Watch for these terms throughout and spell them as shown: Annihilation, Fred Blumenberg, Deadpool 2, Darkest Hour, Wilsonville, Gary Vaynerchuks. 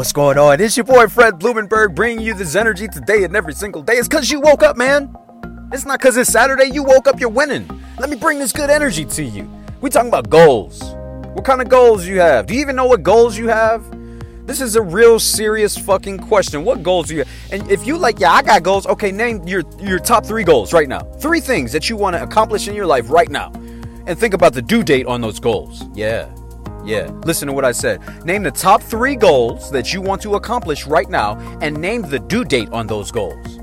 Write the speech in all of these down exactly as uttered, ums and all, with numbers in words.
What's going on? It's your boy Fred Blumenberg bringing you this energy today and every single day. It's because you woke up, man. It's not because it's Saturday. You woke up, you're winning. Let me bring this good energy to you. We're talking about goals. What kind of goals you have? Do you even know what goals you have? This is a real serious fucking question. What goals do you have? And if you like, yeah, I got goals. Okay, name your, your top three goals right now. Three things that you want to accomplish in your life right now. And think about the due date on those goals. Yeah, yeah. Listen to what I said. Name the top three goals that you want to accomplish right now and name the due date on those goals.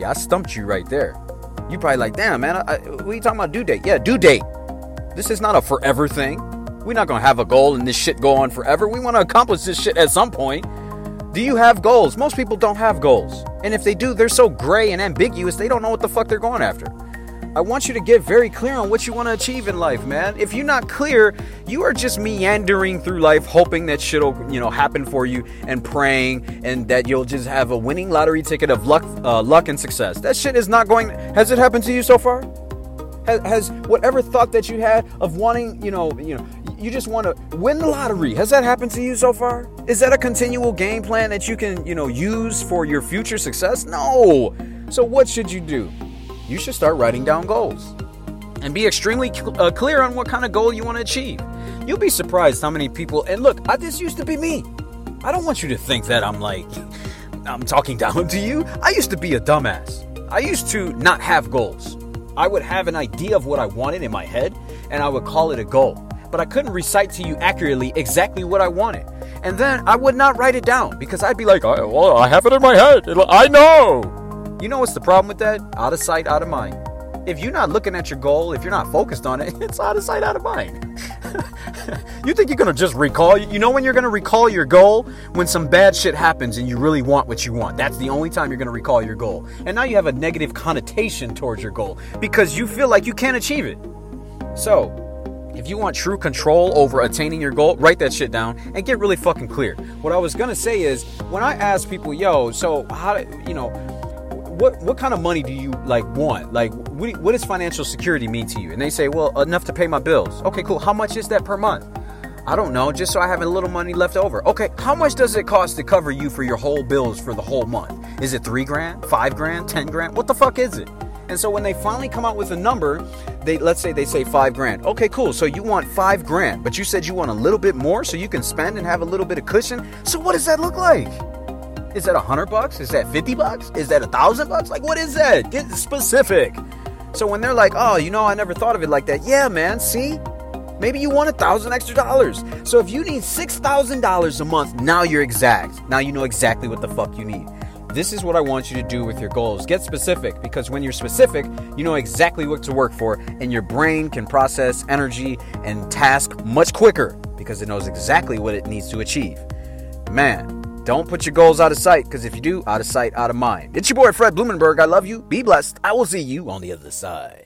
Yeah, I stumped you right there. You probably like, damn, man, I, I, what are you talking about due date? Yeah, due date. This is not a forever thing. We're not going to have a goal and this shit go on forever. We want to accomplish this shit at some point. Do you have goals? Most people don't have goals. And if they do, they're so gray and ambiguous, they don't know what the fuck they're going after. I want you to get very clear on what you want to achieve in life, man. If you're not clear, you are just meandering through life, hoping that shit will, you know, happen for you and praying and that you'll just have a winning lottery ticket of luck, uh, luck and success. That shit is not going. Has it happened to you so far? Has, has whatever thought that you had of wanting, you know, you know, you just want to win the lottery. Has that happened to you so far? Is that a continual game plan that you can, you know, use for your future success? No. So what should you do? You should start writing down goals and be extremely cl- uh, clear on what kind of goal you want to achieve. You'll be surprised how many people, and look, I, this used to be me. I don't want you to think that I'm like, I'm talking down to you. I used to be a dumbass. I used to not have goals. I would have an idea of what I wanted in my head, and I would call it a goal. But I couldn't recite to you accurately exactly what I wanted. And then I would not write it down because I'd be like, oh, well, I have it in my head. It'll, I know. You know what's the problem with that? Out of sight, out of mind. If you're not looking at your goal, if you're not focused on it, it's out of sight, out of mind. You think you're going to just recall? You know when you're going to recall your goal? When some bad shit happens and you really want what you want. That's the only time you're going to recall your goal. And now you have a negative connotation towards your goal because you feel like you can't achieve it. So, if you want true control over attaining your goal, write that shit down and get really fucking clear. What I was going to say is, when I ask people, yo, so how, you know, what what kind of money do you like want? Like, what, what does financial security mean to you? And they say, well, enough to pay my bills. Okay, cool. How much is that per month? I don't know. Just so I have a little money left over. Okay, how much does it cost to cover you for your whole bills for the whole month? Is it three grand, five grand, ten grand? What the fuck is it? And so when they finally come out with a number, they let's say they say five grand. Okay, cool. So you want five grand, but you said you want a little bit more so you can spend and have a little bit of cushion. So what does that look like? Is that a hundred bucks? Is that fifty bucks? Is that a thousand bucks? Like, what is that? Get specific. So when they're like, oh, you know, I never thought of it like that. Yeah, man. See, maybe you want a thousand extra dollars. So if you need six thousand dollars a month, now you're exact. Now you know exactly what the fuck you need. This is what I want you to do with your goals. Get specific, because when you're specific, you know exactly what to work for, and your brain can process energy and task much quicker because it knows exactly what it needs to achieve. Man, don't put your goals out of sight, because if you do, out of sight, out of mind. It's your boy Fred Blumenberg. I love you. Be blessed. I will see you on the other side.